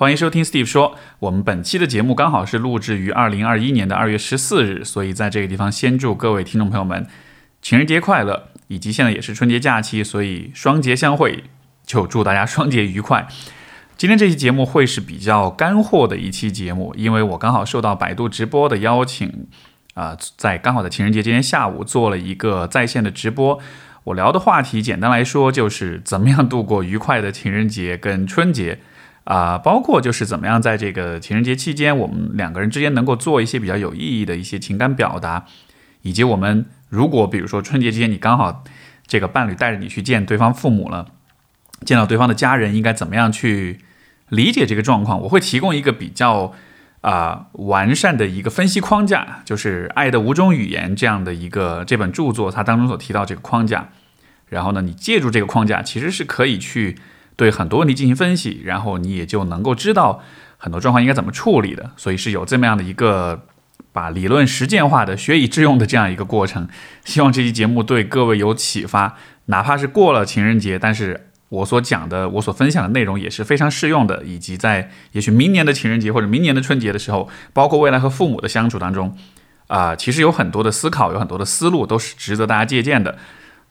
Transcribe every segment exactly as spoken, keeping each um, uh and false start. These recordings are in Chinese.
欢迎收听 Steve 说，我们本期的节目刚好是录制于二零二一年的二月十四日，所以在这个地方先祝各位听众朋友们情人节快乐，以及现在也是春节假期，所以双节相会，就祝大家双节愉快。今天这期节目会是比较干货的一期节目，因为我刚好受到百度直播的邀请、呃、在刚好的情人节今天下午做了一个在线的直播。我聊的话题简单来说就是怎么样度过愉快的情人节跟春节啊、呃，包括就是怎么样在这个情人节期间我们两个人之间能够做一些比较有意义的一些情感表达，以及我们如果比如说春节期间你刚好这个伴侣带着你去见对方父母了，见到对方的家人，应该怎么样去理解这个状况。我会提供一个比较啊、呃、完善的一个分析框架，就是《爱的五种语言》这样的一个这本著作它当中所提到这个框架，然后呢你借助这个框架其实是可以去对很多问题进行分析，然后你也就能够知道很多状况应该怎么处理的，所以是有这么样的一个把理论实践化的学以致用的这样一个过程。希望这期节目对各位有启发，哪怕是过了情人节，但是我所讲的我所分享的内容也是非常适用的，以及在也许明年的情人节或者明年的春节的时候，包括未来和父母的相处当中、呃、其实有很多的思考，有很多的思路都是值得大家借鉴的。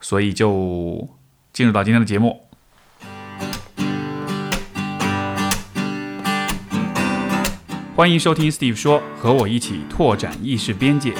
所以就进入到今天的节目。欢迎收听 Steve 说，和我一起拓展意识边界。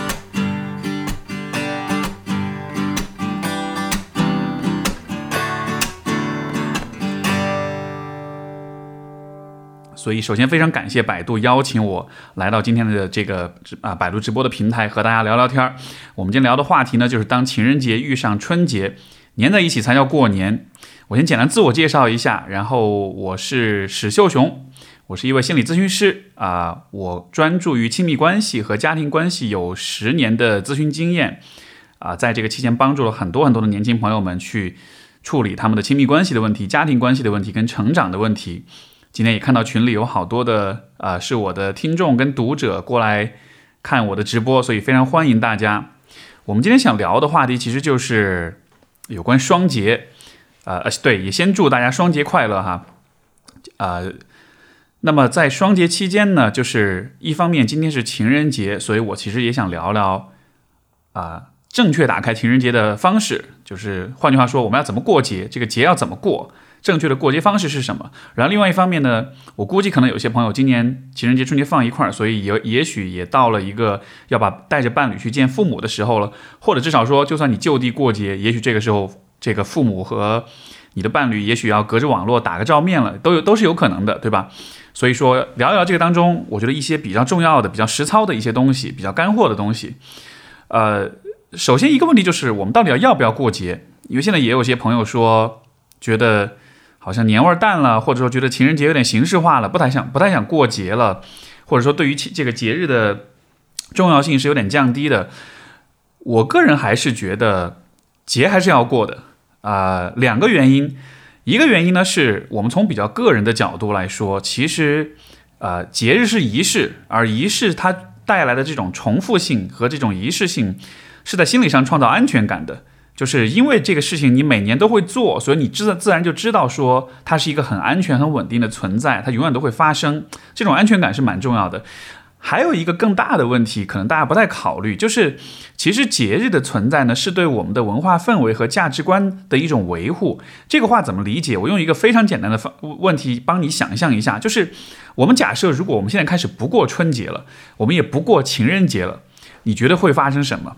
所以首先非常感谢百度邀请我来到今天的这个、啊、百度直播的平台和大家聊聊天。我们今天聊的话题呢，就是当情人节遇上春节，粘在一起才叫过年。我先简单自我介绍一下，然后我是史秀雄，我是一位心理咨询师、呃、我专注于亲密关系和家庭关系有十年的咨询经验、呃、在这个期间帮助了很多很多的年轻朋友们去处理他们的亲密关系的问题、家庭关系的问题跟成长的问题。今天也看到群里有好多的、呃、是我的听众跟读者过来看我的直播，所以非常欢迎大家。我们今天想聊的话题其实就是有关双节、呃、对，也先祝大家双节快乐哈。呃那么在双节期间呢，就是一方面今天是情人节，所以我其实也想聊聊啊、呃，正确打开情人节的方式，就是换句话说我们要怎么过节，这个节要怎么过，正确的过节方式是什么。然后另外一方面呢，我估计可能有些朋友今年情人节春节放一块儿，所以 也, 也许也到了一个要把带着伴侣去见父母的时候了，或者至少说就算你就地过节，也许这个时候这个父母和你的伴侣也许要隔着网络打个照面了， 都, 有都是有可能的，对吧？所以说聊一聊这个当中我觉得一些比较重要的、比较实操的一些东西，比较干货的东西。呃，首先一个问题就是我们到底要不要过节。因为现在也有些朋友说觉得好像年味淡了，或者说觉得情人节有点形式化了，不太想不太想过节了，或者说对于这个节日的重要性是有点降低的。我个人还是觉得节还是要过的，呃，两个原因。一个原因呢，是我们从比较个人的角度来说，其实呃，节日是仪式，而仪式它带来的这种重复性和这种仪式性是在心理上创造安全感的，就是因为这个事情你每年都会做，所以你自然就知道说它是一个很安全很稳定的存在，它永远都会发生，这种安全感是蛮重要的。还有一个更大的问题，可能大家不太考虑，就是其实节日的存在呢，是对我们的文化氛围和价值观的一种维护。这个话怎么理解？我用一个非常简单的问题帮你想象一下，就是我们假设如果我们现在开始不过春节了，我们也不过情人节了，你觉得会发生什么？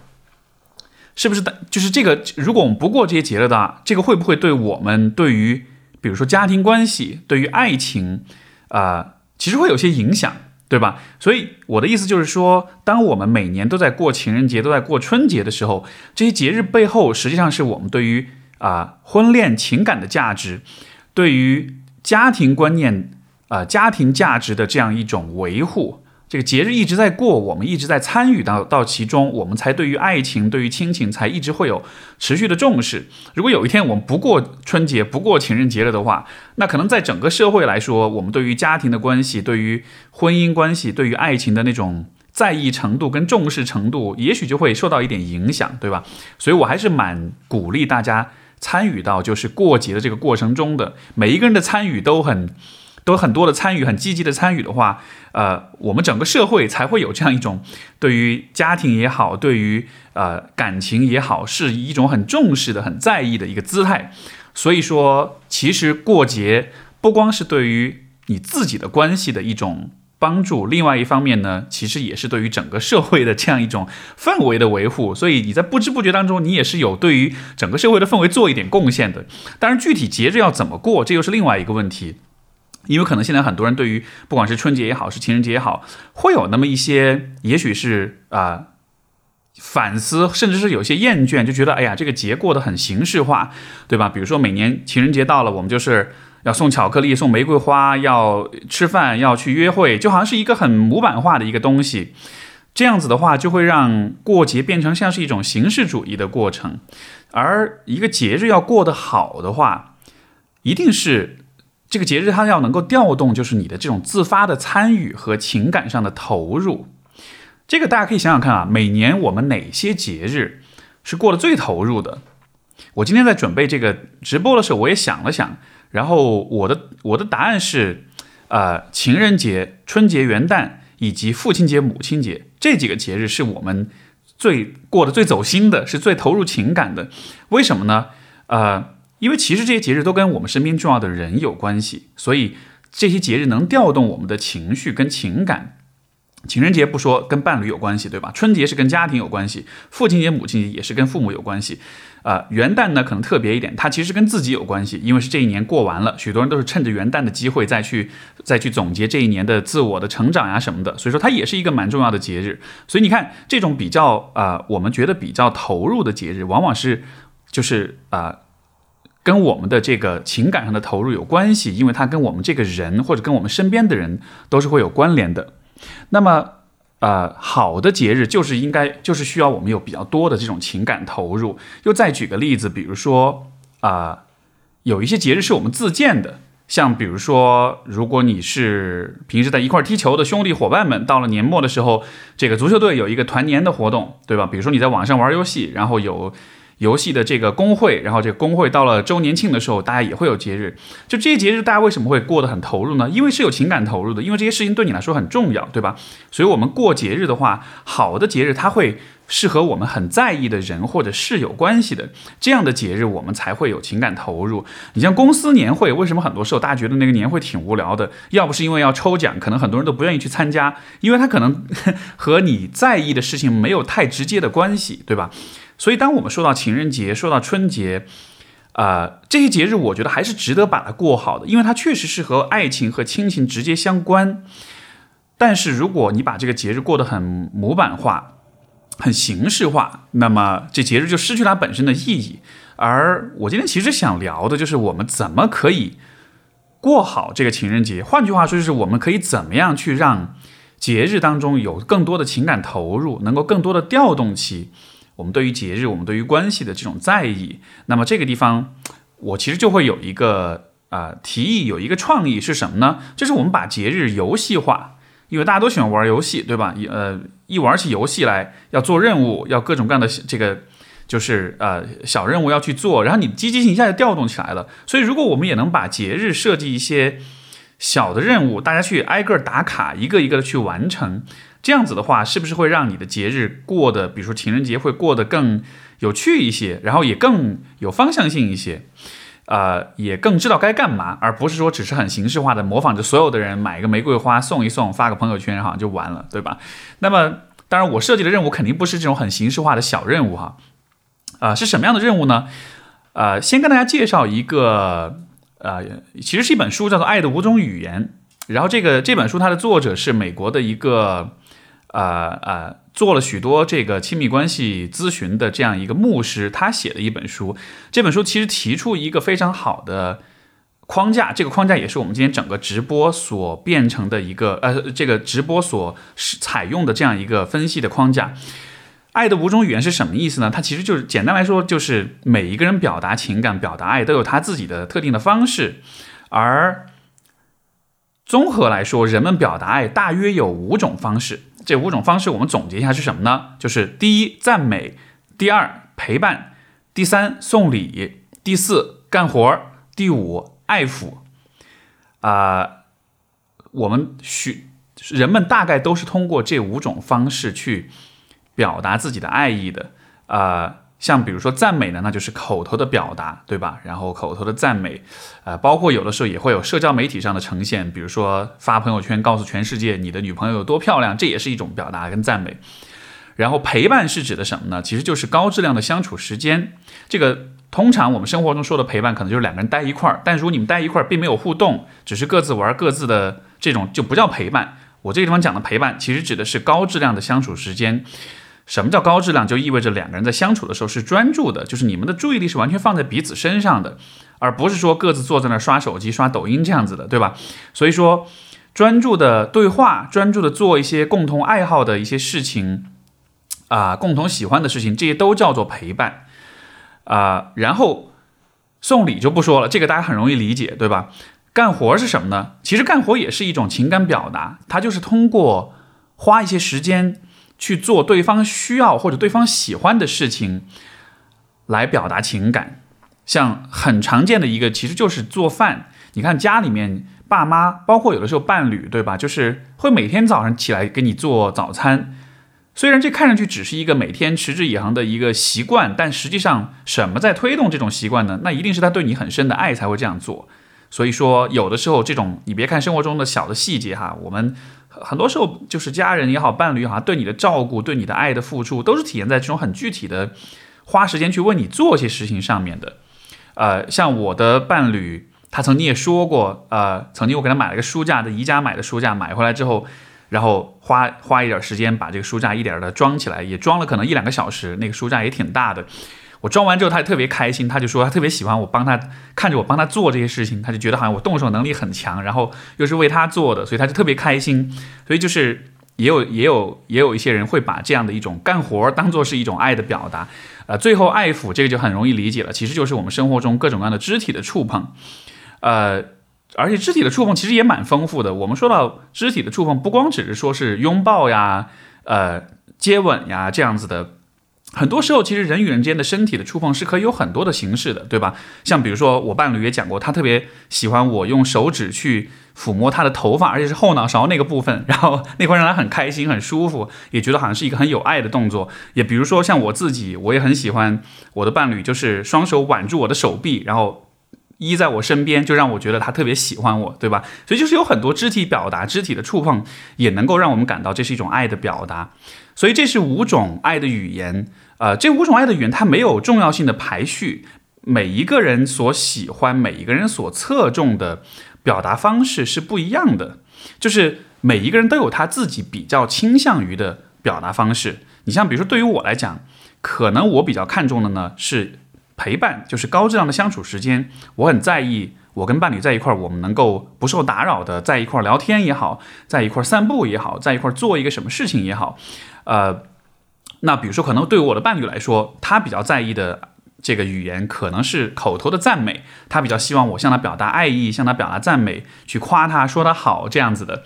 是不是就是这个，如果我们不过这些节了的，这个会不会对我们对于比如说家庭关系、对于爱情呃，其实会有些影响，对吧？所以我的意思就是说，当我们每年都在过情人节、都在过春节的时候，这些节日背后实际上是我们对于、呃、婚恋情感的价值、对于家庭观念、呃、家庭价值的这样一种维护。这个节日一直在过，我们一直在参与 到, 到其中，我们才对于爱情、对于亲情才一直会有持续的重视。如果有一天我们不过春节、不过情人节了的话，那可能在整个社会来说，我们对于家庭的关系、对于婚姻关系、对于爱情的那种在意程度跟重视程度，也许就会受到一点影响，对吧？所以我还是蛮鼓励大家参与到就是过节的这个过程中的，每一个人的参与都很都很多的参与，很积极的参与的话，呃，我们整个社会才会有这样一种对于家庭也好，对于呃感情也好，是一种很重视的、很在意的一个姿态。所以说，其实过节不光是对于你自己的关系的一种帮助，另外一方面呢，其实也是对于整个社会的这样一种氛围的维护。所以你在不知不觉当中，你也是有对于整个社会的氛围做一点贡献的。当然，具体节日要怎么过，这又是另外一个问题。因为可能现在很多人对于不管是春节也好，是情人节也好，会有那么一些，也许是啊、呃。反思，甚至是有些厌倦，就觉得哎呀，这个节过得很形式化，对吧？比如说每年情人节到了，我们就是要送巧克力，送玫瑰花，要吃饭，要去约会，就好像是一个很模板化的一个东西。这样子的话，就会让过节变成像是一种形式主义的过程。而一个节日要过得好的话，一定是这个节日它要能够调动，就是你的这种自发的参与和情感上的投入。这个大家可以想想看啊，每年我们哪些节日是过得最投入的？我今天在准备这个直播的时候，我也想了想，然后我的我的答案是，呃，情人节、春节、元旦以及父亲节、母亲节这几个节日是我们最过得最走心的，是最投入情感的。为什么呢？呃，因为其实这些节日都跟我们身边重要的人有关系，所以这些节日能调动我们的情绪跟情感。情人节不说，跟伴侣有关系，对吧？春节是跟家庭有关系，父亲节、母亲节也是跟父母有关系。呃，元旦呢可能特别一点，它其实跟自己有关系，因为是这一年过完了，许多人都是趁着元旦的机会再去再去总结这一年的自我的成长呀、啊、什么的，所以说它也是一个蛮重要的节日。所以你看，这种比较呃，我们觉得比较投入的节日，往往是就是呃。跟我们的这个情感上的投入有关系，因为它跟我们这个人或者跟我们身边的人都是会有关联的。那么，呃，好的节日就是应该就是需要我们有比较多的这种情感投入。又再举个例子，比如说，呃，有一些节日是我们自建的，像比如说，如果你是平时在一块踢球的兄弟伙伴们，到了年末的时候，这个足球队有一个团年的活动，对吧？比如说你在网上玩游戏，然后有游戏的这个工会，然后这个工会到了周年庆的时候，大家也会有节日。就这些节日，大家为什么会过得很投入呢？因为是有情感投入的，因为这些事情对你来说很重要，对吧？所以我们过节日的话，好的节日它会是和我们很在意的人或者事有关系的，这样的节日我们才会有情感投入。你像公司年会，为什么很多时候大家觉得那个年会挺无聊的？要不是因为要抽奖，可能很多人都不愿意去参加，因为它可能和你在意的事情没有太直接的关系，对吧？所以当我们说到情人节，说到春节，呃，这些节日我觉得还是值得把它过好的，因为它确实是和爱情和亲情直接相关。但是如果你把这个节日过得很模板化、很形式化，那么这节日就失去它本身的意义。而我今天其实想聊的就是我们怎么可以过好这个情人节，换句话说就是我们可以怎么样去让节日当中有更多的情感投入，能够更多的调动其我们对于节日，我们对于关系的这种在意。那么这个地方我其实就会有一个、呃、提议，有一个创意是什么呢？就是我们把节日游戏化，因为大家都喜欢玩游戏，对吧？呃，一玩起游戏来，要做任务，要各种各样的这个就是呃小任务要去做，然后你积极性一下就调动起来了。所以如果我们也能把节日设计一些小的任务，大家去挨个打卡，一个一个的去完成，这样子的话，是不是会让你的节日过得，比如说情人节会过得更有趣一些，然后也更有方向性一些，呃，也更知道该干嘛，而不是说只是很形式化的模仿着所有的人买一个玫瑰花送一送，发个朋友圈好像就完了，对吧？那么，当然我设计的任务肯定不是这种很形式化的小任务哈，呃，是什么样的任务呢？呃，先跟大家介绍一个，呃，其实是一本书，叫做《爱的五种语言》，然后这个这本书它的作者是美国的一个。呃呃，做了许多这个亲密关系咨询的这样一个牧师，他写的一本书。这本书其实提出一个非常好的框架，这个框架也是我们今天整个直播所变成的一个呃，这个直播所采用的这样一个分析的框架。爱的五种语言是什么意思呢？它其实就是简单来说，就是每一个人表达情感、表达爱都有他自己的特定的方式，而综合来说，人们表达爱大约有五种方式。这五种方式我们总结一下是什么呢？就是第一，赞美；第二，陪伴；第三，送礼；第四，干活；第五，爱抚。啊、呃，我们许人们大概都是通过这五种方式去表达自己的爱意的。呃，像比如说赞美呢，那就是口头的表达，对吧？然后口头的赞美，呃，包括有的时候也会有社交媒体上的呈现，比如说发朋友圈告诉全世界你的女朋友有多漂亮，这也是一种表达跟赞美。然后陪伴是指的什么呢？其实就是高质量的相处时间。这个通常我们生活中说的陪伴，可能就是两个人待一块儿，但如果你们待一块儿并没有互动，只是各自玩各自的，这种就不叫陪伴。我这个地方讲的陪伴，其实指的是高质量的相处时间。什么叫高质量？就意味着两个人在相处的时候是专注的，就是你们的注意力是完全放在彼此身上的，而不是说各自坐在那刷手机、刷抖音这样子的，对吧？所以说，专注的对话，专注的做一些共同爱好的一些事情，啊，共同喜欢的事情，这些都叫做陪伴。啊，然后送礼就不说了，这个大家很容易理解，对吧？干活是什么呢？其实干活也是一种情感表达，它就是通过花一些时间去做对方需要或者对方喜欢的事情来表达情感。像很常见的一个其实就是做饭，你看家里面爸妈，包括有的时候伴侣，对吧，就是会每天早上起来给你做早餐。虽然这看上去只是一个每天持之以恒的一个习惯，但实际上什么在推动这种习惯呢？那一定是他对你很深的爱才会这样做。所以说有的时候这种你别看生活中的小的细节哈，我们很多时候就是家人也好，伴侣也好，对你的照顾，对你的爱的付出，都是体现在这种很具体的花时间去为你做一些事情上面的。呃，像我的伴侣他曾经也说过，呃，曾经我给他买了个书架的宜家买的书架，买回来之后，然后花花一点时间把这个书架一点的装起来，也装了可能一两个小时，那个书架也挺大的。我装完之后他也特别开心，他就说他特别喜欢我帮他，看着我帮他做这些事情，他就觉得好像我动手能力很强，然后又是为他做的，所以他就特别开心。所以就是也有也有也有一些人会把这样的一种干活当作是一种爱的表达。呃，最后爱抚这个就很容易理解了，其实就是我们生活中各种各样的肢体的触碰。呃，而且肢体的触碰其实也蛮丰富的，我们说到肢体的触碰不光只是说是拥抱呀，呃，接吻呀这样子的，很多时候其实人与人之间的身体的触碰是可以有很多的形式的，对吧？像比如说我伴侣也讲过，他特别喜欢我用手指去抚摸他的头发，而且是后脑勺那个部分，然后那会让他很开心很舒服，也觉得好像是一个很有爱的动作。也比如说像我自己，我也很喜欢我的伴侣就是双手挽住我的手臂，然后依在我身边，就让我觉得他特别喜欢我，对吧？所以就是有很多肢体表达，肢体的触碰也能够让我们感到这是一种爱的表达。所以这是五种爱的语言。呃，这五种爱的语言它没有重要性的排序，每一个人所喜欢，每一个人所侧重的表达方式是不一样的，就是每一个人都有他自己比较倾向于的表达方式。你像比如说对于我来讲，可能我比较看重的呢是陪伴，就是高质量的相处时间。我很在意我跟伴侣在一块儿，我们能够不受打扰的在一块儿聊天也好，在一块儿散步也好，在一块儿做一个什么事情也好。呃，那比如说可能对我的伴侣来说，他比较在意的这个语言可能是口头的赞美，他比较希望我向他表达爱意，向他表达赞美，去夸他，说他好，这样子的。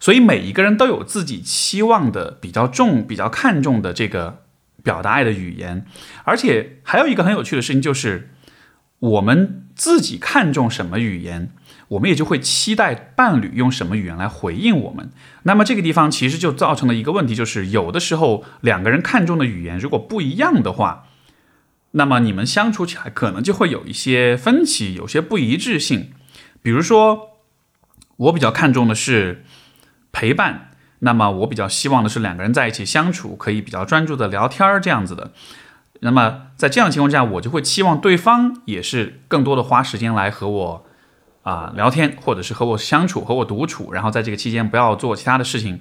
所以每一个人都有自己期望的比较重比较看重的这个表达爱的语言。而且还有一个很有趣的事情，就是我们自己看重什么语言，我们也就会期待伴侣用什么语言来回应我们。那么这个地方其实就造成了一个问题，就是有的时候两个人看重的语言如果不一样的话，那么你们相处起来可能就会有一些分歧，有些不一致性。比如说我比较看重的是陪伴，那么我比较希望的是两个人在一起相处可以比较专注的聊天这样子的。那么在这样的情况下，我就会期望对方也是更多的花时间来和我啊、呃、聊天，或者是和我相处，和我独处，然后在这个期间不要做其他的事情。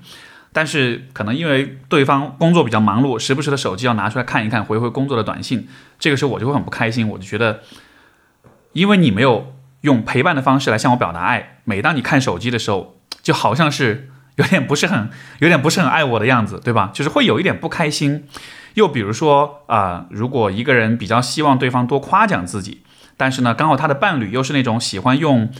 但是可能因为对方工作比较忙碌，时不时的手机要拿出来看一看，回回工作的短信，这个时候我就会很不开心，我就觉得因为你没有用陪伴的方式来向我表达爱，每当你看手机的时候就好像是有点不是很有点不是很爱我的样子，对吧？就是会有一点不开心。又比如说啊、呃，如果一个人比较希望对方多夸奖自己，但是呢刚好他的伴侣又是那种喜欢用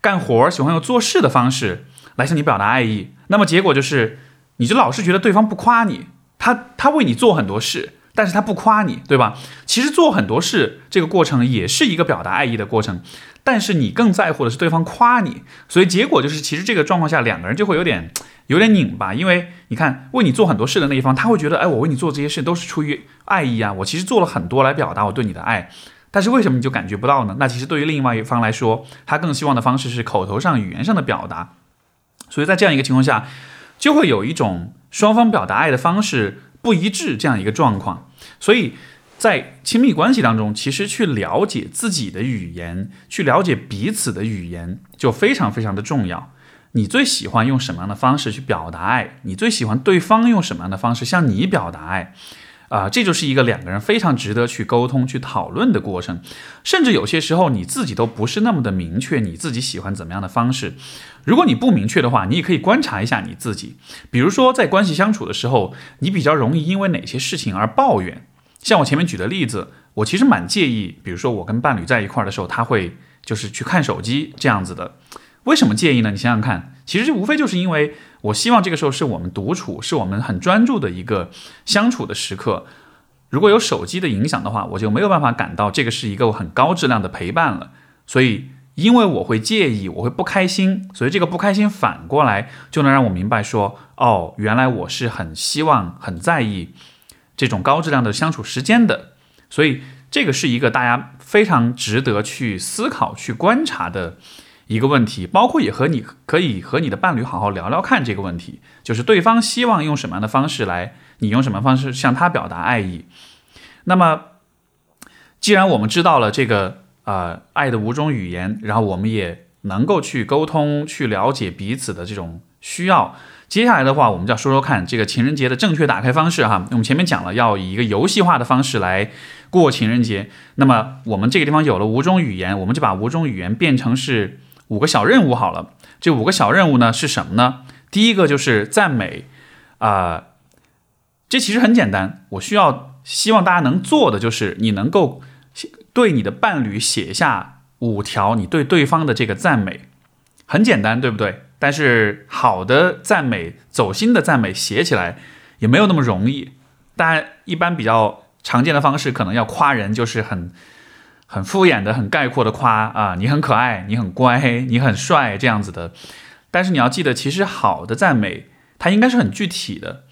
干活，喜欢用做事的方式来向你表达爱意，那么结果就是你就老是觉得对方不夸你，他他为你做很多事，但是他不夸你，对吧？其实做很多事这个过程也是一个表达爱意的过程，但是你更在乎的是对方夸你，所以结果就是其实这个状况下两个人就会有点有点拧巴，因为你看为你做很多事的那一方他会觉得，哎，我为你做这些事都是出于爱意啊，我其实做了很多来表达我对你的爱，但是为什么你就感觉不到呢？那其实对于另外一方来说，他更希望的方式是口头上语言上的表达，所以在这样一个情况下就会有一种双方表达爱的方式不一致这样一个状况。所以在亲密关系当中，其实去了解自己的语言，去了解彼此的语言就非常非常的重要。你最喜欢用什么样的方式去表达爱，你最喜欢对方用什么样的方式向你表达爱啊、呃，这就是一个两个人非常值得去沟通去讨论的过程。甚至有些时候你自己都不是那么的明确你自己喜欢怎么样的方式，如果你不明确的话，你也可以观察一下你自己，比如说在关系相处的时候你比较容易因为哪些事情而抱怨。像我前面举的例子，我其实蛮介意，比如说我跟伴侣在一块的时候他会就是去看手机这样子的。为什么介意呢？你想想看，其实无非就是因为我希望这个时候是我们独处，是我们很专注的一个相处的时刻，如果有手机的影响的话，我就没有办法感到这个是一个很高质量的陪伴了。所以因为我会介意，我会不开心，所以这个不开心反过来就能让我明白说，哦，原来我是很希望很在意这种高质量的相处时间的。所以这个是一个大家非常值得去思考去观察的一个问题，包括也和你可以和你的伴侣好好聊聊看这个问题，就是对方希望用什么样的方式来，你用什么方式向他表达爱意。那么既然我们知道了这个呃爱的五种语言，然后我们也能够去沟通去了解彼此的这种需要，接下来的话我们就要说说看这个情人节的正确打开方式哈。我们前面讲了要以一个游戏化的方式来过情人节，那么我们这个地方有了五种语言，我们就把五种语言变成是五个小任务好了。这五个小任务呢是什么呢？第一个就是赞美啊、呃，这其实很简单，我需要希望大家能做的就是你能够对你的伴侣写下五条你对对方的这个赞美，很简单对不对？但是好的赞美，走心的赞美写起来也没有那么容易。大家一般比较常见的方式可能要夸人，就是很很敷衍的很概括的夸啊，你很可爱，你很乖，你很帅这样子的。但是你要记得，其实好的赞美它应该是很具体的，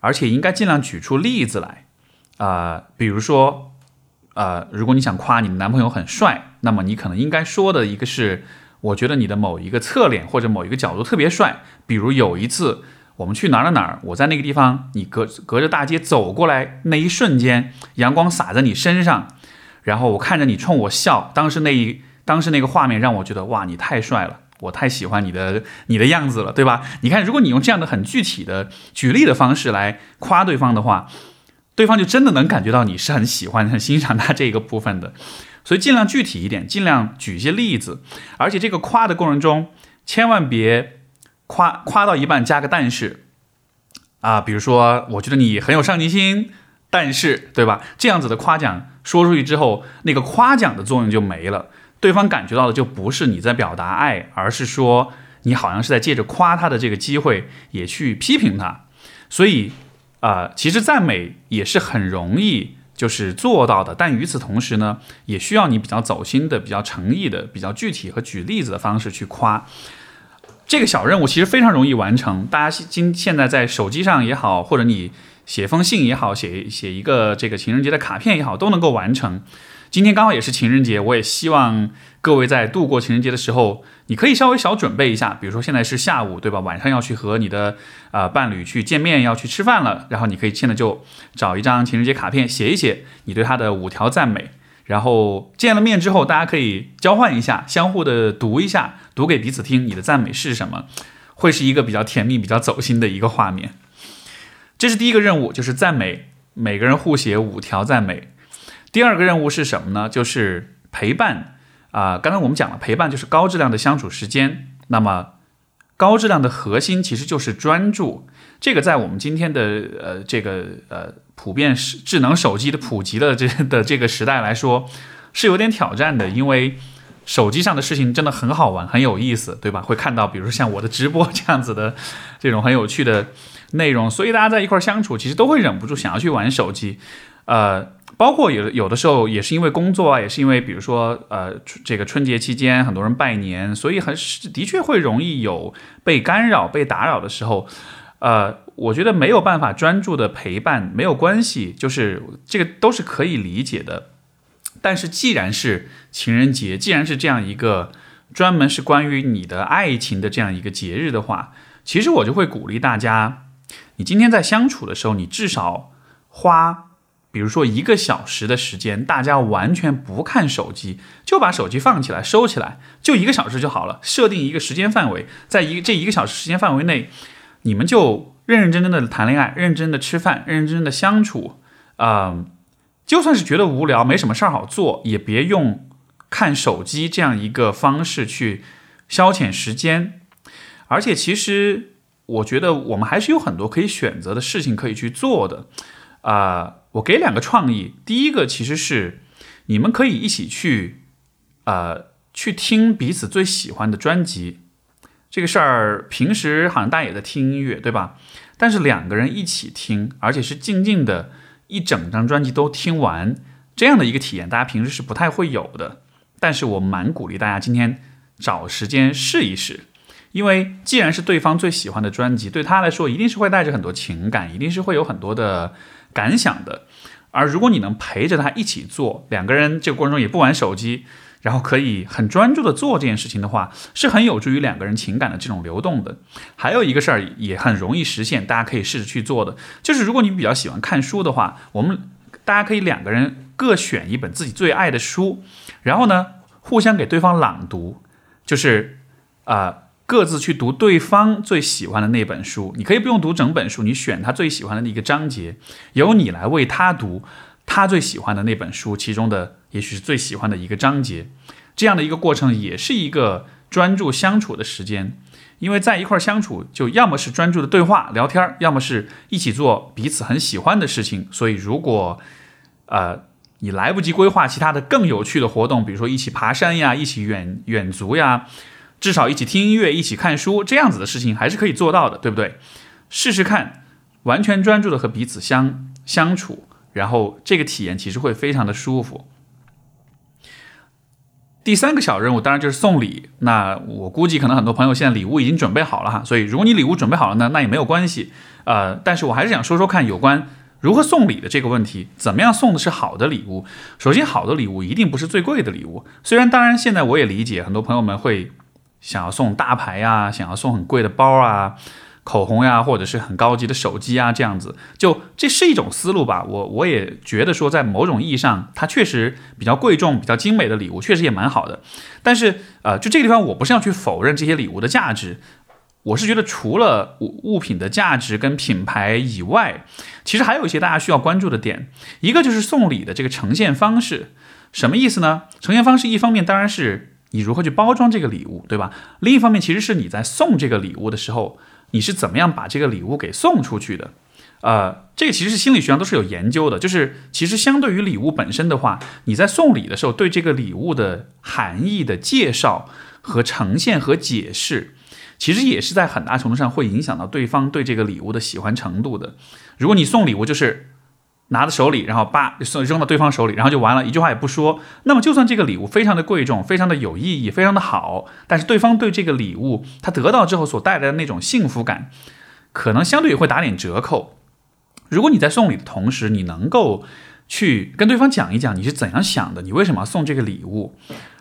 而且应该尽量举出例子来啊、呃，比如说呃，如果你想夸你的男朋友很帅，那么你可能应该说的一个是，我觉得你的某一个侧脸或者某一个角度特别帅，比如有一次我们去哪儿哪儿，我在那个地方，你 隔, 隔着大街走过来那一瞬间，阳光洒在你身上，然后我看着你冲我笑，当时那一当时那个画面让我觉得，哇，你太帅了，我太喜欢你的你的样子了，对吧？你看，如果你用这样的很具体的举例的方式来夸对方的话，对方就真的能感觉到你是很喜欢很欣赏他这个部分的。所以尽量具体一点，尽量举一些例子，而且这个夸的过程中千万别夸夸到一半加个但是啊，比如说我觉得你很有上进心，但是对吧，这样子的夸奖说出去之后，那个夸奖的作用就没了，对方感觉到的就不是你在表达爱，而是说你好像是在借着夸他的这个机会也去批评他。所以呃，其实赞美也是很容易就是做到的，但与此同时呢，也需要你比较走心的比较诚意的比较具体和举例子的方式去夸。这个小任务其实非常容易完成，大家今现在在手机上也好，或者你写封信也好，写写一个这个情人节的卡片也好，都能够完成。今天刚好也是情人节，我也希望各位在度过情人节的时候，你可以稍微小准备一下，比如说现在是下午对吧，晚上要去和你的呃伴侣去见面，要去吃饭了，然后你可以现在就找一张情人节卡片写一写你对他的五条赞美，然后见了面之后大家可以交换一下，相互的读一下，读给彼此听你的赞美是什么，会是一个比较甜蜜比较走心的一个画面。这是第一个任务，就是赞美，每个人互写五条赞美。第二个任务是什么呢？就是陪伴啊、呃，刚才我们讲了，陪伴就是高质量的相处时间，那么高质量的核心其实就是专注。这个在我们今天的呃这个呃普遍智能手机的普及的这的这个时代来说是有点挑战的，因为手机上的事情真的很好玩很有意思，对吧？会看到比如说像我的直播这样子的这种很有趣的内容，所以大家在一块相处其实都会忍不住想要去玩手机。呃，包括有有的时候也是因为工作啊，也是因为比如说呃这个春节期间很多人拜年，所以还是的确会容易有被干扰被打扰的时候。呃，我觉得没有办法专注的陪伴没有关系，就是这个都是可以理解的。但是既然是情人节，既然是这样一个专门是关于你的爱情的这样一个节日的话，其实我就会鼓励大家，你今天在相处的时候，你至少花比如说一个小时的时间，大家完全不看手机，就把手机放起来收起来，就一个小时就好了。设定一个时间范围，在一这一个小时时间范围内，你们就认认真真的谈恋爱，认真的吃饭，认认真真的相处。嗯，就算是觉得无聊没什么事儿好做，也别用看手机这样一个方式去消遣时间。而且其实我觉得我们还是有很多可以选择的事情可以去做的。呃，我给两个创意。第一个其实是你们可以一起去，呃，去听彼此最喜欢的专辑。这个事儿平时好像大家也在听音乐，对吧？但是两个人一起听，而且是静静的一整张专辑都听完，这样的一个体验，大家平时是不太会有的。但是我蛮鼓励大家今天找时间试一试。因为既然是对方最喜欢的专辑，对他来说一定是会带着很多情感，一定是会有很多的感想的。而如果你能陪着他一起做，两个人这个过程中也不玩手机，然后可以很专注的做这件事情的话，是很有助于两个人情感的这种流动的。还有一个事儿也很容易实现，大家可以试着去做的，就是如果你比较喜欢看书的话，我们大家可以两个人各选一本自己最爱的书，然后呢互相给对方朗读，就是呃各自去读对方最喜欢的那本书，你可以不用读整本书，你选他最喜欢的那一个章节，由你来为他读他最喜欢的那本书其中的也许是最喜欢的一个章节。这样的一个过程也是一个专注相处的时间，因为在一块相处就要么是专注的对话聊天，要么是一起做彼此很喜欢的事情。所以如果呃你来不及规划其他的更有趣的活动，比如说一起爬山呀，一起远远足呀，至少一起听音乐一起看书，这样子的事情还是可以做到的，对不对？试试看，完全专注的和彼此相相处，然后这个体验其实会非常的舒服。第三个小任务当然就是送礼。那我估计可能很多朋友现在礼物已经准备好了哈，所以如果你礼物准备好了呢，那也没有关系。呃，但是我还是想说说看有关如何送礼的这个问题，怎么样送的是好的礼物？首先，好的礼物一定不是最贵的礼物，虽然当然现在我也理解很多朋友们会想要送大牌啊，想要送很贵的包啊，口红呀、啊，或者是很高级的手机啊，这样子，就这是一种思路吧。我我也觉得说，在某种意义上，它确实比较贵重、比较精美的礼物，确实也蛮好的。但是，呃，就这个地方，我不是要去否认这些礼物的价值。我是觉得，除了物品的价值跟品牌以外，其实还有一些大家需要关注的点。一个就是送礼的这个呈现方式，什么意思呢？呈现方式一方面当然是你如何去包装这个礼物，对吧？另一方面，其实是你在送这个礼物的时候，你是怎么样把这个礼物给送出去的。呃，这个其实心理学上都是有研究的，就是其实相对于礼物本身的话，你在送礼的时候对这个礼物的含义的介绍和呈现和解释，其实也是在很大程度上会影响到对方对这个礼物的喜欢程度的。如果你送礼物就是拿到手里，然后叭扔到对方手里，然后就完了，一句话也不说，那么就算这个礼物非常的贵重，非常的有意义，非常的好，但是对方对这个礼物他得到之后所带来的那种幸福感，可能相对也会打点折扣。如果你在送礼的同时，你能够去跟对方讲一讲你是怎样想的，你为什么要送这个礼物，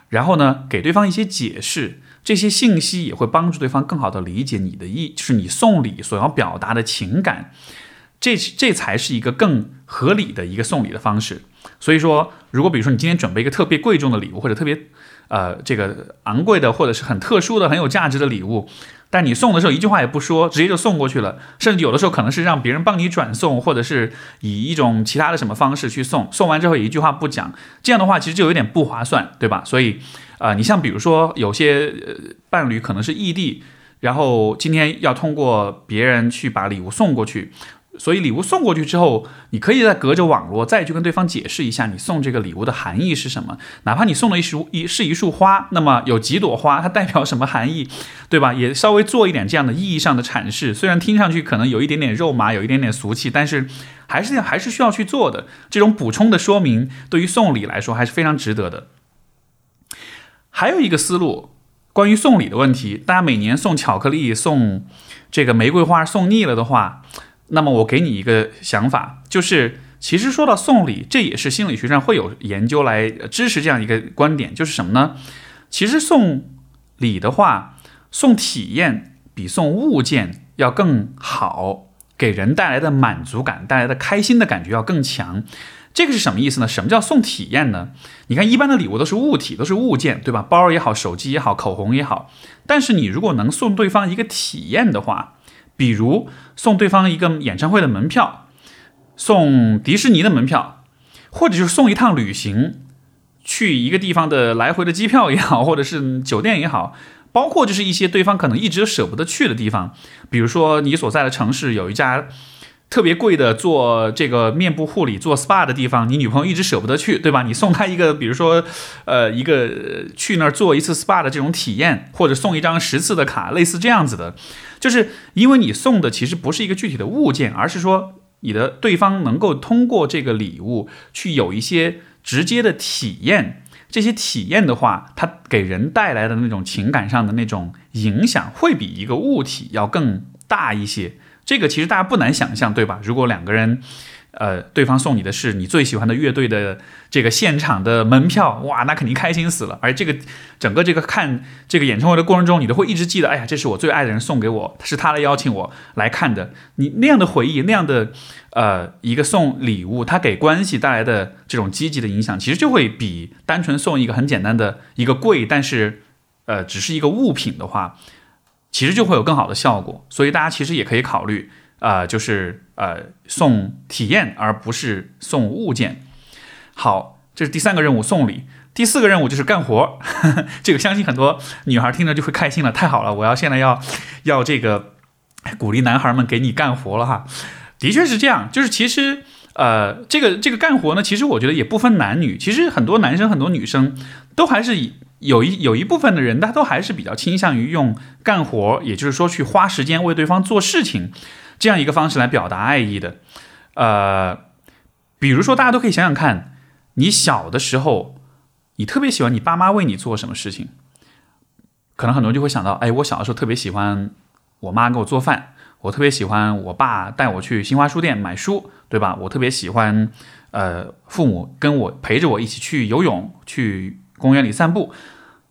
然后呢给对方一些解释，这些信息也会帮助对方更好的理解你的意，就是你送礼所要表达的情感。这这才是一个更合理的一个送礼的方式。所以说，如果比如说你今天准备一个特别贵重的礼物，或者特别呃这个昂贵的，或者是很特殊的、很有价值的礼物，但你送的时候一句话也不说，直接就送过去了，甚至有的时候可能是让别人帮你转送，或者是以一种其他的什么方式去送，送完之后也一句话不讲，这样的话其实就有点不划算，对吧？所以啊、呃，你像比如说有些、呃、伴侣可能是异地，然后今天要通过别人去把礼物送过去。所以礼物送过去之后，你可以再隔着网络再去跟对方解释一下你送这个礼物的含义是什么。哪怕你送的一束一是一束花，那么有几朵花它代表什么含义，对吧？也稍微做一点这样的意义上的阐释，虽然听上去可能有一点点肉麻，有一点点俗气，但是还是还是需要去做的。这种补充的说明对于送礼来说还是非常值得的。还有一个思路，关于送礼的问题，大家每年送巧克力送这个玫瑰花送腻了的话，那么我给你一个想法，就是其实说到送礼，这也是心理学上会有研究来支持这样一个观点，就是什么呢？其实送礼的话，送体验比送物件要更好，给人带来的满足感、带来的开心的感觉要更强。这个是什么意思呢？什么叫送体验呢？你看一般的礼物都是物体，都是物件，对吧？包也好，手机也好，口红也好。但是你如果能送对方一个体验的话，比如送对方一个演唱会的门票，送迪士尼的门票，或者就是送一趟旅行，去一个地方的来回的机票也好，或者是酒店也好，包括就是一些对方可能一直舍不得去的地方，比如说你所在的城市有一家特别贵的做这个面部护理做 S P A 的地方，你女朋友一直舍不得去，对吧？你送她一个，比如说呃一个去那儿做一次 S P A 的这种体验，或者送一张十次的卡，类似这样子的。就是因为你送的其实不是一个具体的物件，而是说你的对方能够通过这个礼物去有一些直接的体验，这些体验的话，它给人带来的那种情感上的那种影响会比一个物体要更大一些。这个其实大家不难想象，对吧？如果两个人，呃，对方送你的是你最喜欢的乐队的这个现场的门票，哇，那肯定开心死了。而这个整个这个看这个演唱会的过程中，你都会一直记得，哎呀，这是我最爱的人送给我，是他来邀请我来看的。你那样的回忆，那样的呃一个送礼物，它给关系带来的这种积极的影响，其实就会比单纯送一个很简单的一个贵，但是呃只是一个物品的话，其实就会有更好的效果。所以大家其实也可以考虑呃，就是呃送体验而不是送物件。好，这是第三个任务，送礼。第四个任务就是干活呵呵，这个相信很多女孩听着就会开心了，太好了，我要现在要要这个鼓励男孩们给你干活了哈。的确是这样，就是其实呃这个这个干活呢，其实我觉得也不分男女，其实很多男生很多女生都还是以有一有一部分的人，他都还是比较倾向于用干活，也就是说去花时间为对方做事情，这样一个方式来表达爱意的。呃，比如说大家都可以想想看，你小的时候，你特别喜欢你爸妈为你做什么事情？可能很多人就会想到，哎，我小的时候特别喜欢我妈给我做饭，我特别喜欢我爸带我去新华书店买书，对吧？我特别喜欢呃父母跟我陪着我一起去游泳，去公园里散步。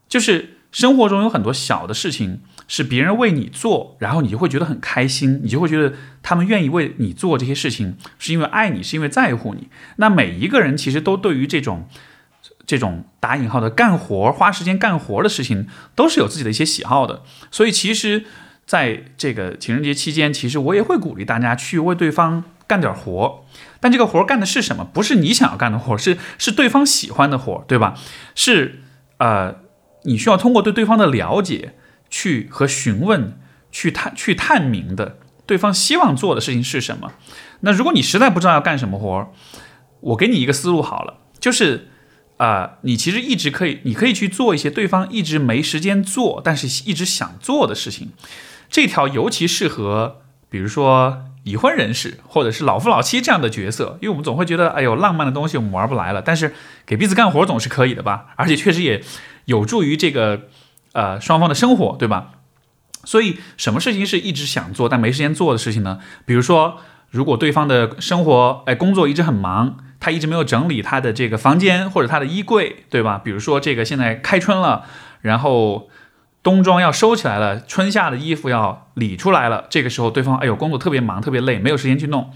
就是生活中有很多小的事情是别人为你做，然后你就会觉得很开心，你就会觉得他们愿意为你做这些事情是因为爱你，是因为在乎你。那每一个人其实都对于这种这种打引号的干活，花时间干活的事情都是有自己的一些喜好的。所以其实在这个情人节期间，其实我也会鼓励大家去为对方干点活，但这个活干的是什么？不是你想要干的活，是是对方喜欢的活，对吧？是呃，你需要通过对对方的了解去和询问，去探去探明的，对方希望做的事情是什么。那如果你实在不知道要干什么活，我给你一个思路好了，就是呃，你其实一直可以，你可以去做一些对方一直没时间做，但是一直想做的事情。这条尤其适合，比如说已婚人士或者是老夫老妻这样的角色，因为我们总会觉得，哎呦，浪漫的东西我们玩不来了，但是给彼此干活总是可以的吧？而且确实也有助于这个呃双方的生活，对吧？所以什么事情是一直想做但没时间做的事情呢？比如说，如果对方的生活哎工作一直很忙，他一直没有整理他的这个房间或者他的衣柜，对吧？比如说这个现在开春了，然后冬装要收起来了，春夏的衣服要理出来了，这个时候对方哎呦工作特别忙特别累，没有时间去弄，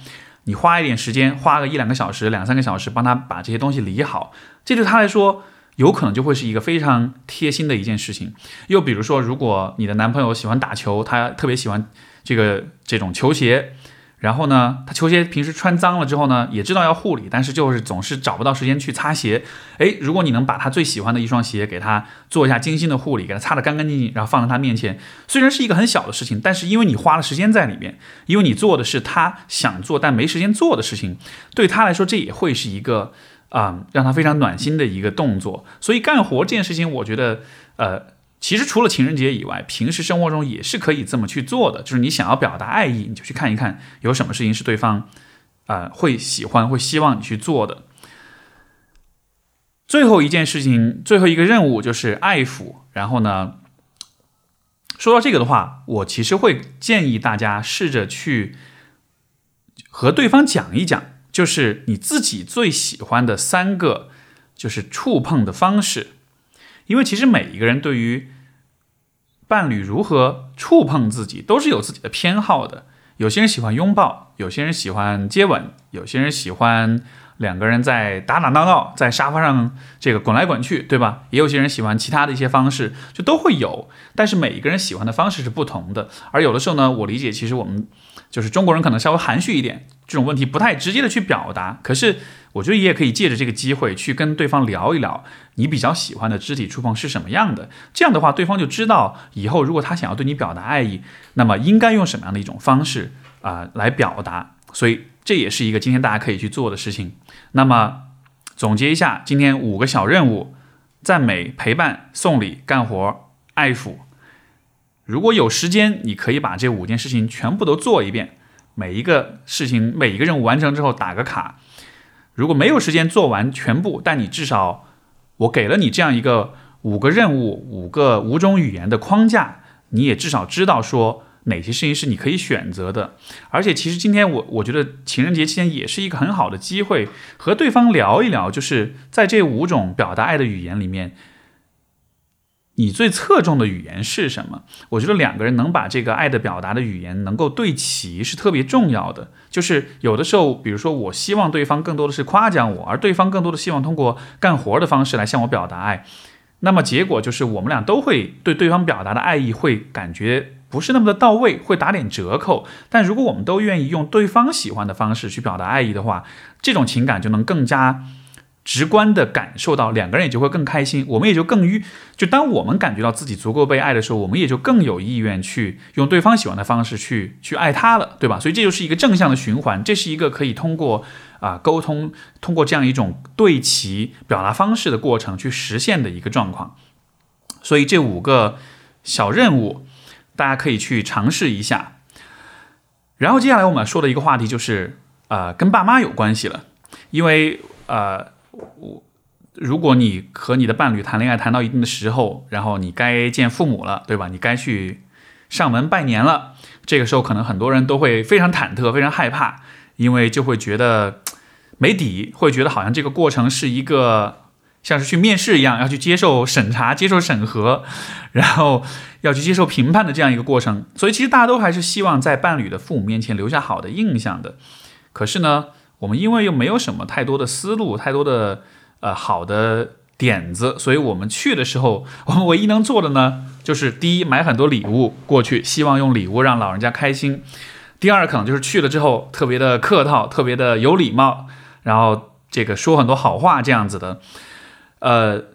你花一点时间，花个一两个小时两三个小时帮他把这些东西理好，这对他来说有可能就会是一个非常贴心的一件事情。又比如说，如果你的男朋友喜欢打球，他特别喜欢这个这种球鞋，然后呢他球鞋平时穿脏了之后呢也知道要护理，但是就是总是找不到时间去擦鞋。诶，如果你能把他最喜欢的一双鞋给他做一下精心的护理，给他擦得干干净净，然后放在他面前，虽然是一个很小的事情，但是因为你花了时间在里面，因为你做的是他想做但没时间做的事情，对他来说这也会是一个、呃、让他非常暖心的一个动作。所以干活这件事情我觉得呃其实除了情人节以外，平时生活中也是可以这么去做的，就是你想要表达爱意，你就去看一看有什么事情是对方、呃、会喜欢会希望你去做的。最后一件事情，最后一个任务就是爱抚。然后呢说到这个的话，我其实会建议大家试着去和对方讲一讲，就是你自己最喜欢的三个就是触碰的方式。因为其实每一个人对于伴侣如何触碰自己都是有自己的偏好的，有些人喜欢拥抱，有些人喜欢接吻，有些人喜欢两个人在打打闹闹在沙发上这个滚来滚去，对吧？也有些人喜欢其他的一些方式，就都会有，但是每一个人喜欢的方式是不同的。而有的时候呢，我理解其实我们就是中国人可能稍微含蓄一点，这种问题不太直接的去表达，可是我觉得也可以借着这个机会去跟对方聊一聊你比较喜欢的肢体触碰是什么样的，这样的话对方就知道以后如果他想要对你表达爱意，那么应该用什么样的一种方式、呃、来表达。所以这也是一个今天大家可以去做的事情。那么总结一下，今天五个小任务：赞美、陪伴、送礼、干活、爱抚。如果有时间，你可以把这五件事情全部都做一遍，每一个事情每一个任务完成之后打个卡。如果没有时间做完全部，但你至少我给了你这样一个五个任务五个五种语言的框架，你也至少知道说哪些事情是你可以选择的。而且其实今天我我觉得情人节期间也是一个很好的机会和对方聊一聊，就是在这五种表达爱的语言里面你最侧重的语言是什么。我觉得两个人能把这个爱的表达的语言能够对齐是特别重要的。就是有的时候比如说我希望对方更多的是夸奖我，而对方更多的希望通过干活的方式来向我表达爱，那么结果就是我们俩都会对对方表达的爱意会感觉不是那么的到位，会打点折扣。但如果我们都愿意用对方喜欢的方式去表达爱意的话，这种情感就能更加直观的感受到，两个人也就会更开心，我们也就更愉就当我们感觉到自己足够被爱的时候，我们也就更有意愿去用对方喜欢的方式去去爱他了，对吧？所以这就是一个正向的循环，这是一个可以通过啊、呃、沟通，通过这样一种对齐表达方式的过程去实现的一个状况。所以这五个小任务大家可以去尝试一下。然后接下来我们说的一个话题就是呃跟爸妈有关系了。因为呃如果你和你的伴侣谈恋爱谈到一定的时候，然后你该见父母了，对吧？你该去上门拜年了，这个时候可能很多人都会非常忐忑非常害怕，因为就会觉得没底，会觉得好像这个过程是一个像是去面试一样，要去接受审查接受审核，然后要去接受评判的这样一个过程。所以其实大家都还是希望在伴侣的父母面前留下好的印象的。可是呢我们因为又没有什么太多的思路太多的、呃、好的点子，所以我们去的时候我们唯一能做的呢就是第一买很多礼物过去，希望用礼物让老人家开心。第二可能就是去了之后特别的客套特别的有礼貌，然后这个说很多好话这样子的。呃，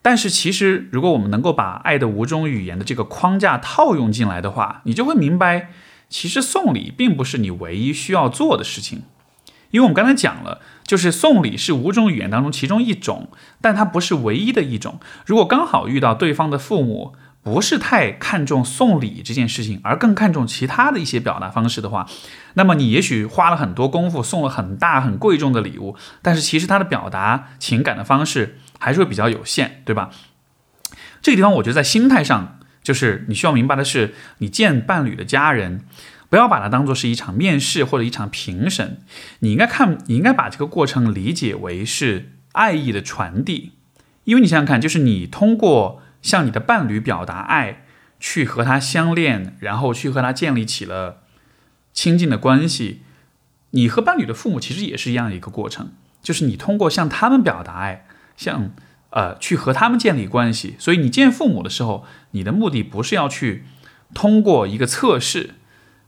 但是其实如果我们能够把爱的五种语言的这个框架套用进来的话，你就会明白其实送礼并不是你唯一需要做的事情。因为我们刚才讲了，就是送礼是五种语言当中其中一种，但它不是唯一的一种。如果刚好遇到对方的父母不是太看重送礼这件事情，而更看重其他的一些表达方式的话，那么你也许花了很多功夫送了很大很贵重的礼物，但是其实它的表达情感的方式还是会比较有限，对吧？这个地方我觉得在心态上就是你需要明白的是，你见伴侣的家人不要把它当作是一场面试或者一场评审，你应该看，你应该把这个过程理解为是爱意的传递。因为你想想看，就是你通过向你的伴侣表达爱，去和他相恋，然后去和他建立起了亲近的关系。你和伴侣的父母其实也是一样一个过程，就是你通过向他们表达爱，向呃去和他们建立关系。所以你见父母的时候，你的目的不是要去通过一个测试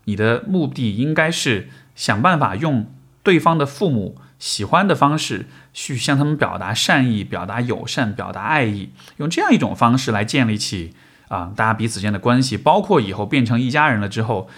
你的目的应该是想办法用对方的父母喜欢的方式去向他们表达善意，表达友善，表达爱意，用这样一种方式来建立起、呃、大家彼此间的关系，包括以后变成一家人了之后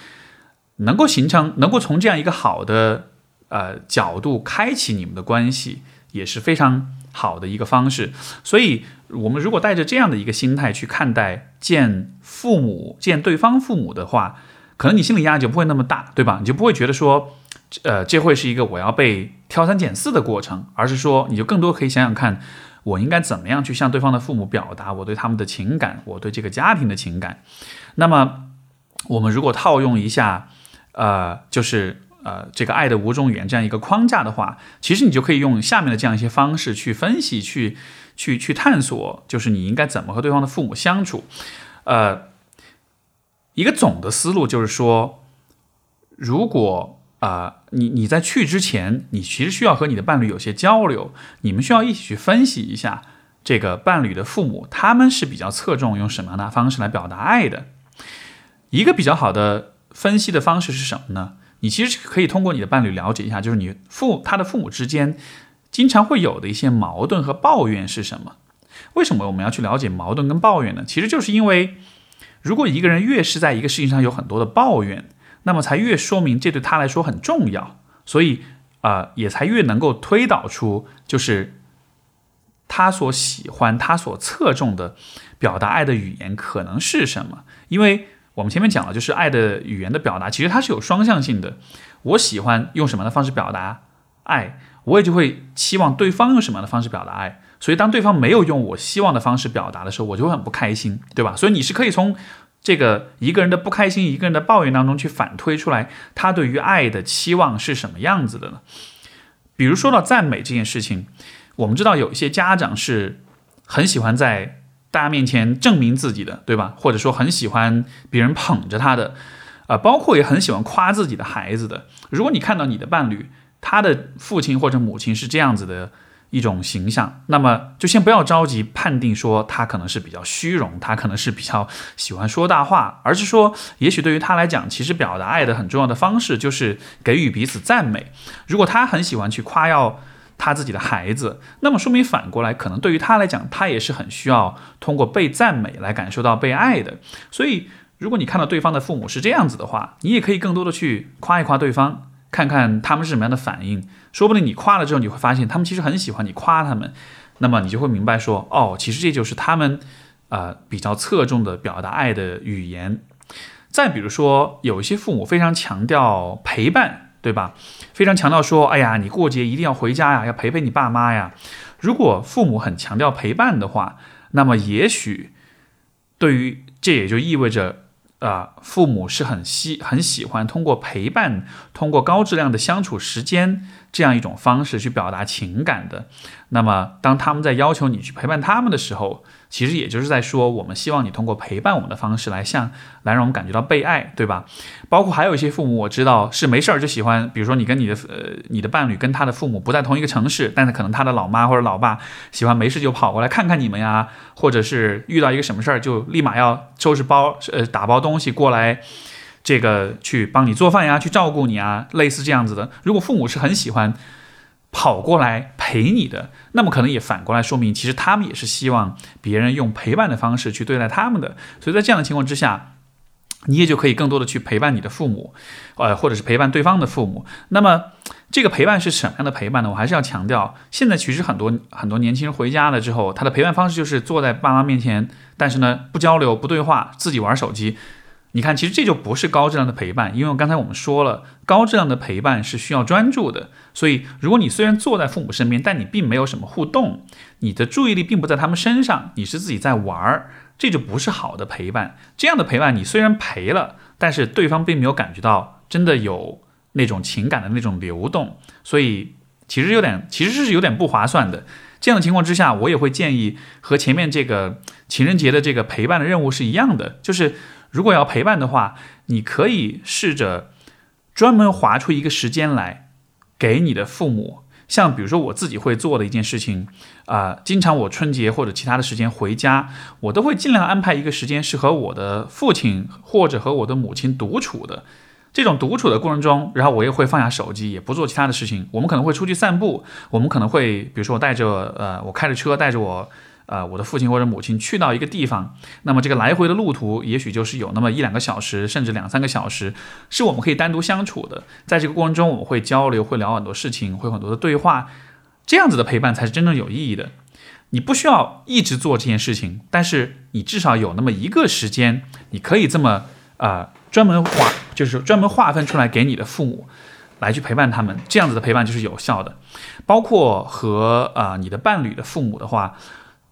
能够形成，能够从这样一个好的、呃、角度开启你们的关系，也是非常好的一个方式。所以我们如果带着这样的一个心态去看待见父母见对方父母的话，可能你心理压力就不会那么大，对吧？你就不会觉得说呃，这会是一个我要被挑三拣四的过程，而是说你就更多可以想想看我应该怎么样去向对方的父母表达我对他们的情感，我对这个家庭的情感。那么我们如果套用一下呃，就是呃，这个爱的五种语言这样一个框架的话，其实你就可以用下面的这样一些方式去分析，去去去探索，就是你应该怎么和对方的父母相处。呃，一个总的思路就是说，如果啊、呃，你你在去之前，你其实需要和你的伴侣有些交流，你们需要一起去分析一下这个伴侣的父母，他们是比较侧重用什么样的方式来表达爱的。一个比较好的分析的方式是什么呢？你其实可以通过你的伴侣了解一下，就是你父他的父母之间经常会有的一些矛盾和抱怨是什么。为什么我们要去了解矛盾跟抱怨呢？其实就是因为如果一个人越是在一个事情上有很多的抱怨，那么才越说明这对他来说很重要，所以、呃、也才越能够推导出就是他所喜欢他所侧重的表达爱的语言可能是什么。因为我们前面讲了，就是爱的语言的表达其实它是有双向性的，我喜欢用什么样的方式表达爱，我也就会期望对方用什么样的方式表达爱，所以当对方没有用我希望的方式表达的时候，我就会很不开心，对吧？所以你是可以从这个一个人的不开心，一个人的抱怨当中去反推出来他对于爱的期望是什么样子的呢？比如说到赞美这件事情，我们知道有一些家长是很喜欢在大家面前证明自己的，对吧？或者说很喜欢别人捧着他的、呃、包括也很喜欢夸自己的孩子的。如果你看到你的伴侣他的父亲或者母亲是这样子的一种形象，那么就先不要着急判定说他可能是比较虚荣，他可能是比较喜欢说大话，而是说也许对于他来讲，其实表达爱的很重要的方式就是给予彼此赞美。如果他很喜欢去夸耀他自己的孩子，那么说明反过来可能对于他来讲，他也是很需要通过被赞美来感受到被爱的。所以如果你看到对方的父母是这样子的话，你也可以更多的去夸一夸对方，看看他们是什么样的反应，说不定你夸了之后你会发现他们其实很喜欢你夸他们，那么你就会明白说哦，其实这就是他们、呃、比较侧重的表达爱的语言。再比如说有一些父母非常强调陪伴，对吧？非常强调说哎呀你过节一定要回家呀，要陪陪你爸妈呀。如果父母很强调陪伴的话，那么也许对于这也就意味着呃、父母是很 喜, 很喜欢通过陪伴，通过高质量的相处时间这样一种方式去表达情感的。那么当他们在要求你去陪伴他们的时候，其实也就是在说我们希望你通过陪伴我们的方式来向来让我们感觉到被爱，对吧？包括还有一些父母我知道是没事就喜欢，比如说你跟你的、呃、你的伴侣跟他的父母不在同一个城市，但是可能他的老妈或者老爸喜欢没事就跑过来看看你们呀，或者是遇到一个什么事儿就立马要收拾包、呃、打包东西东西过来，这个去帮你做饭呀，去照顾你啊，类似这样子的。如果父母是很喜欢跑过来陪你的，那么可能也反过来说明，其实他们也是希望别人用陪伴的方式去对待他们的。所以在这样的情况之下，你也就可以更多的去陪伴你的父母，呃，或者是陪伴对方的父母。那么这个陪伴是什么样的陪伴呢？我还是要强调，现在其实很多很多年轻人回家了之后，他的陪伴方式就是坐在爸妈面前，但是呢不交流不对话，自己玩手机。你看，其实这就不是高质量的陪伴，因为刚才我们说了，高质量的陪伴是需要专注的。所以如果你虽然坐在父母身边，但你并没有什么互动，你的注意力并不在他们身上，你是自己在玩，这就不是好的陪伴。这样的陪伴你虽然陪了，但是对方并没有感觉到真的有那种情感的那种流动，所以其实有点其实是有点不划算的。这样的情况之下，我也会建议和前面这个情人节的这个陪伴的任务是一样的，就是如果要陪伴的话，你可以试着专门划出一个时间来给你的父母。像比如说我自己会做的一件事情、呃、经常我春节或者其他的时间回家，我都会尽量安排一个时间是和我的父亲或者和我的母亲独处的。这种独处的过程中，然后我也会放下手机，也不做其他的事情。我们可能会出去散步，我们可能会比如说我带着呃，我开着车带着我呃我的父亲或者母亲去到一个地方，那么这个来回的路途也许就是有那么一两个小时，甚至两三个小时是我们可以单独相处的。在这个过程中我们会交流，会聊很多事情，会有很多的对话，这样子的陪伴才是真正有意义的。你不需要一直做这件事情，但是你至少有那么一个时间你可以这么呃专门划就是专门划分出来给你的父母来去陪伴他们，这样子的陪伴就是有效的。包括和呃你的伴侣的父母的话，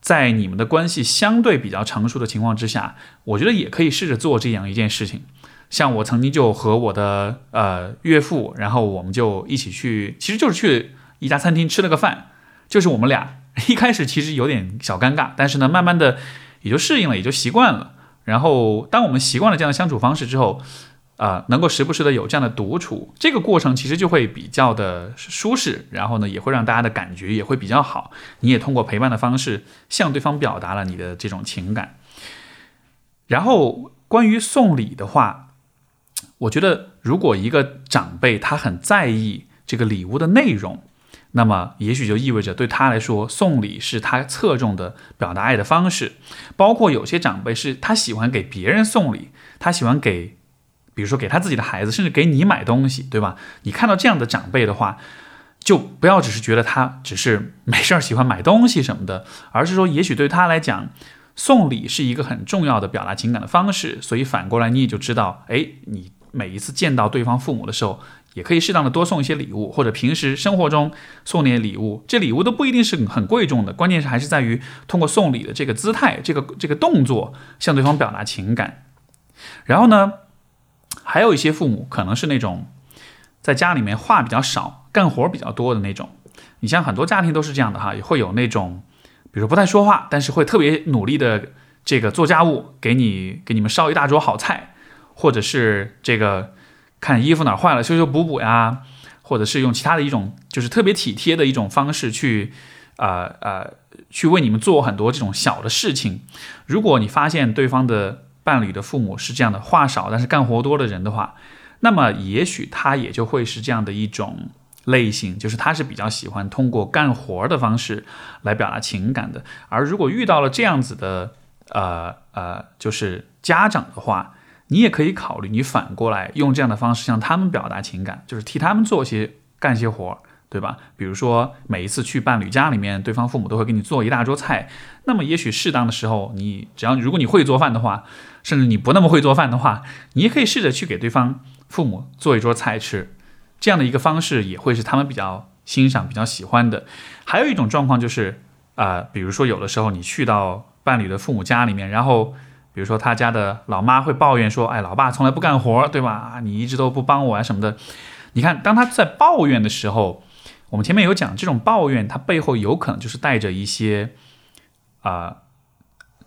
在你们的关系相对比较成熟的情况之下，我觉得也可以试着做这样一件事情。像我曾经就和我的呃岳父，然后我们就一起去，其实就是去一家餐厅吃了个饭，就是我们俩一开始其实有点小尴尬，但是呢慢慢的也就适应了，也就习惯了。然后当我们习惯了这样的相处方式之后，呃，能够时不时的有这样的独处，这个过程其实就会比较的舒适，然后呢也会让大家的感觉也会比较好，你也通过陪伴的方式向对方表达了你的这种情感。然后关于送礼的话，我觉得如果一个长辈他很在意这个礼物的内容，那么也许就意味着对他来说送礼是他侧重的表达爱的方式。包括有些长辈是他喜欢给别人送礼，他喜欢给比如说给他自己的孩子，甚至给你买东西，对吧？你看到这样的长辈的话，就不要只是觉得他只是没事喜欢买东西什么的，而是说也许对他来讲送礼是一个很重要的表达情感的方式。所以反过来你也就知道，哎，你每一次见到对方父母的时候也可以适当的多送一些礼物，或者平时生活中送点礼物，这礼物都不一定是很贵重的，关键是还是在于通过送礼的这个姿态，这个这个动作向对方表达情感。然后呢，还有一些父母可能是那种在家里面话比较少，干活比较多的那种。你像很多家庭都是这样的哈，也会有那种比如说不太说话，但是会特别努力的这个做家务，给你给你们烧一大桌好菜，或者是这个看衣服哪坏了修修补补呀，或者是用其他的一种就是特别体贴的一种方式去呃呃去为你们做很多这种小的事情。如果你发现对方的伴侣的父母是这样的话少但是干活多的人的话，那么也许他也就会是这样的一种类型，就是他是比较喜欢通过干活的方式来表达情感的。而如果遇到了这样子的呃呃就是家长的话，你也可以考虑你反过来用这样的方式向他们表达情感，就是替他们做些干些活，对吧？比如说每一次去伴侣家里面，对方父母都会给你做一大桌菜，那么也许适当的时候你只要如果你会做饭的话，甚至你不那么会做饭的话，你也可以试着去给对方父母做一桌菜吃，这样的一个方式也会是他们比较欣赏比较喜欢的。还有一种状况就是、呃、比如说有的时候你去到伴侣的父母家里面，然后比如说他家的老妈会抱怨说，哎，老爸从来不干活，对吧？你一直都不帮我啊什么的。你看，当他在抱怨的时候，我们前面有讲，这种抱怨它背后有可能就是带着一些啊、呃，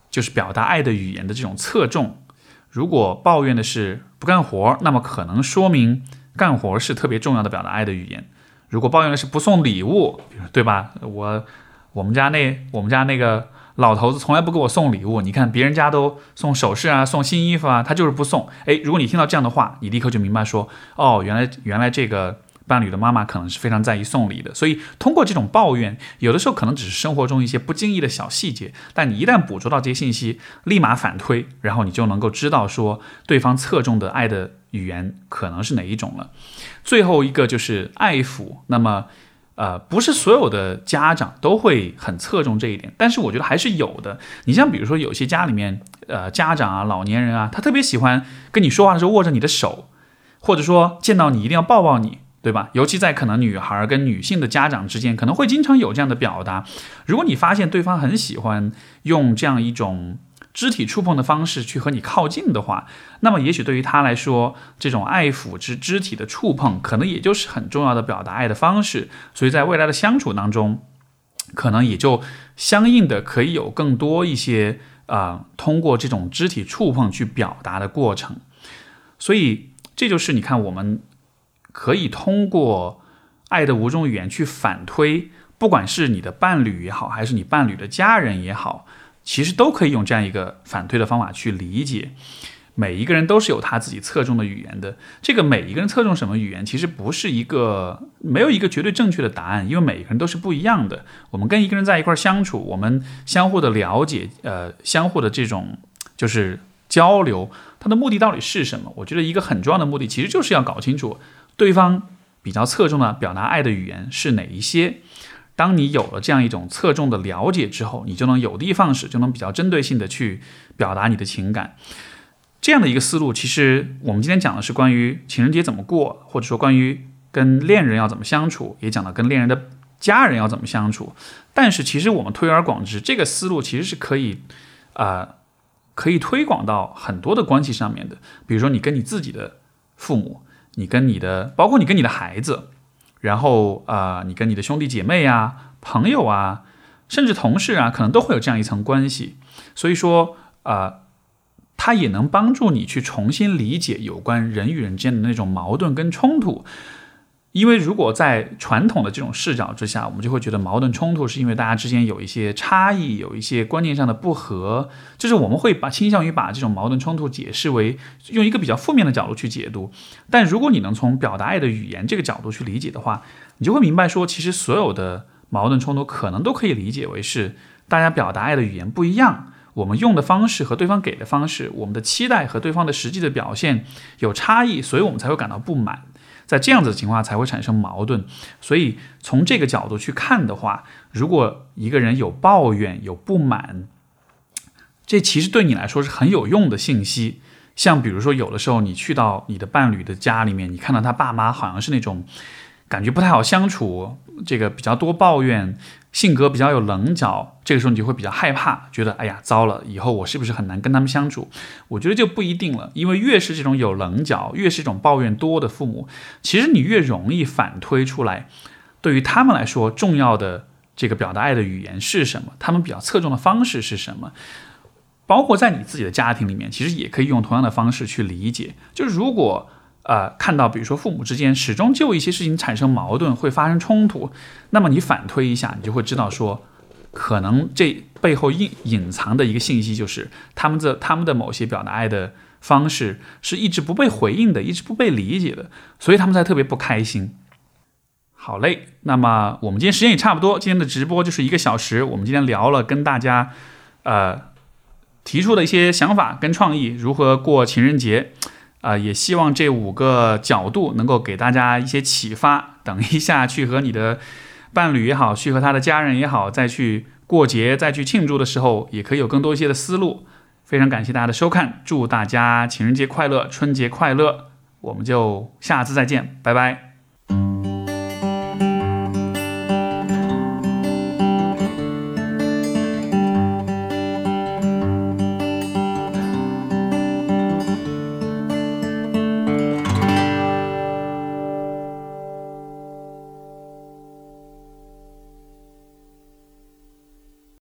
就是表达爱的语言的这种侧重。如果抱怨的是不干活，那么可能说明干活是特别重要的表达爱的语言。如果抱怨的是不送礼物，对吧？我我们家那我们家那个。老头子从来不给我送礼物，你看别人家都送首饰啊，送新衣服啊，他就是不送。哎，如果你听到这样的话，你立刻就明白说，哦，原来原来这个伴侣的妈妈可能是非常在意送礼的。所以通过这种抱怨，有的时候可能只是生活中一些不经意的小细节，但你一旦捕捉到这些信息，立马反推，然后你就能够知道说对方侧重的爱的语言可能是哪一种了。最后一个就是爱抚，那么。呃，不是所有的家长都会很侧重这一点，但是我觉得还是有的。你像比如说有些家里面，呃，家长啊、老年人啊，他特别喜欢跟你说话的时候握着你的手，或者说见到你一定要抱抱你，对吧？尤其在可能女孩跟女性的家长之间，可能会经常有这样的表达。如果你发现对方很喜欢用这样一种肢体触碰的方式去和你靠近的话，那么也许对于他来说，这种爱抚之肢体的触碰可能也就是很重要的表达爱的方式。所以在未来的相处当中，可能也就相应的可以有更多一些、呃、通过这种肢体触碰去表达的过程。所以这就是你看，我们可以通过爱的五种语言去反推，不管是你的伴侣也好，还是你伴侣的家人也好，其实都可以用这样一个反推的方法去理解。每一个人都是有他自己侧重的语言的，这个每一个人侧重什么语言其实不是一个，没有一个绝对正确的答案，因为每一个人都是不一样的。我们跟一个人在一块相处，我们相互的了解，呃，相互的这种就是交流，它的目的到底是什么？我觉得一个很重要的目的其实就是要搞清楚对方比较侧重的表达爱的语言是哪一些。当你有了这样一种侧重的了解之后，你就能有的放矢，就能比较针对性的去表达你的情感。这样的一个思路，其实我们今天讲的是关于情人节怎么过，或者说关于跟恋人要怎么相处，也讲到跟恋人的家人要怎么相处。但是其实我们推而广之，这个思路其实是可以呃，可以推广到很多的关系上面的。比如说你跟你自己的父母，你跟你的，包括你跟你的孩子，然后呃，你跟你的兄弟姐妹啊、朋友啊，甚至同事啊，可能都会有这样一层关系。所以说呃它也能帮助你去重新理解有关人与人之间的那种矛盾跟冲突。因为如果在传统的这种视角之下，我们就会觉得矛盾冲突是因为大家之间有一些差异，有一些观念上的不合，就是我们会把倾向于把这种矛盾冲突解释为用一个比较负面的角度去解读。但如果你能从表达爱的语言这个角度去理解的话，你就会明白说，其实所有的矛盾冲突可能都可以理解为是大家表达爱的语言不一样，我们用的方式和对方给的方式，我们的期待和对方的实际的表现有差异，所以我们才会感到不满，在这样子的情况才会产生矛盾。所以从这个角度去看的话，如果一个人有抱怨有不满，这其实对你来说是很有用的信息。像比如说有的时候你去到你的伴侣的家里面，你看到他爸妈好像是那种感觉不太好相处，这个比较多抱怨，性格比较有棱角，这个时候你就会比较害怕，觉得哎呀糟了，以后我是不是很难跟他们相处？我觉得就不一定了，因为越是这种有棱角，越是这种抱怨多的父母，其实你越容易反推出来，对于他们来说重要的这个表达爱的语言是什么，他们比较侧重的方式是什么。包括在你自己的家庭里面，其实也可以用同样的方式去理解。就是如果呃，看到比如说父母之间始终就一些事情产生矛盾，会发生冲突，那么你反推一下，你就会知道说，可能这背后隐藏的一个信息就是他们的他们的某些表达爱的方式是一直不被回应的，一直不被理解的，所以他们才特别不开心。好嘞，那么我们今天时间也差不多，今天的直播就是一个小时，我们今天聊了跟大家呃提出的一些想法跟创意，如何过情人节。呃，也希望这五个角度能够给大家一些启发，等一下去和你的伴侣也好，去和他的家人也好，再去过节再去庆祝的时候，也可以有更多一些的思路。非常感谢大家的收看，祝大家情人节快乐，春节快乐，我们就下次再见，拜拜。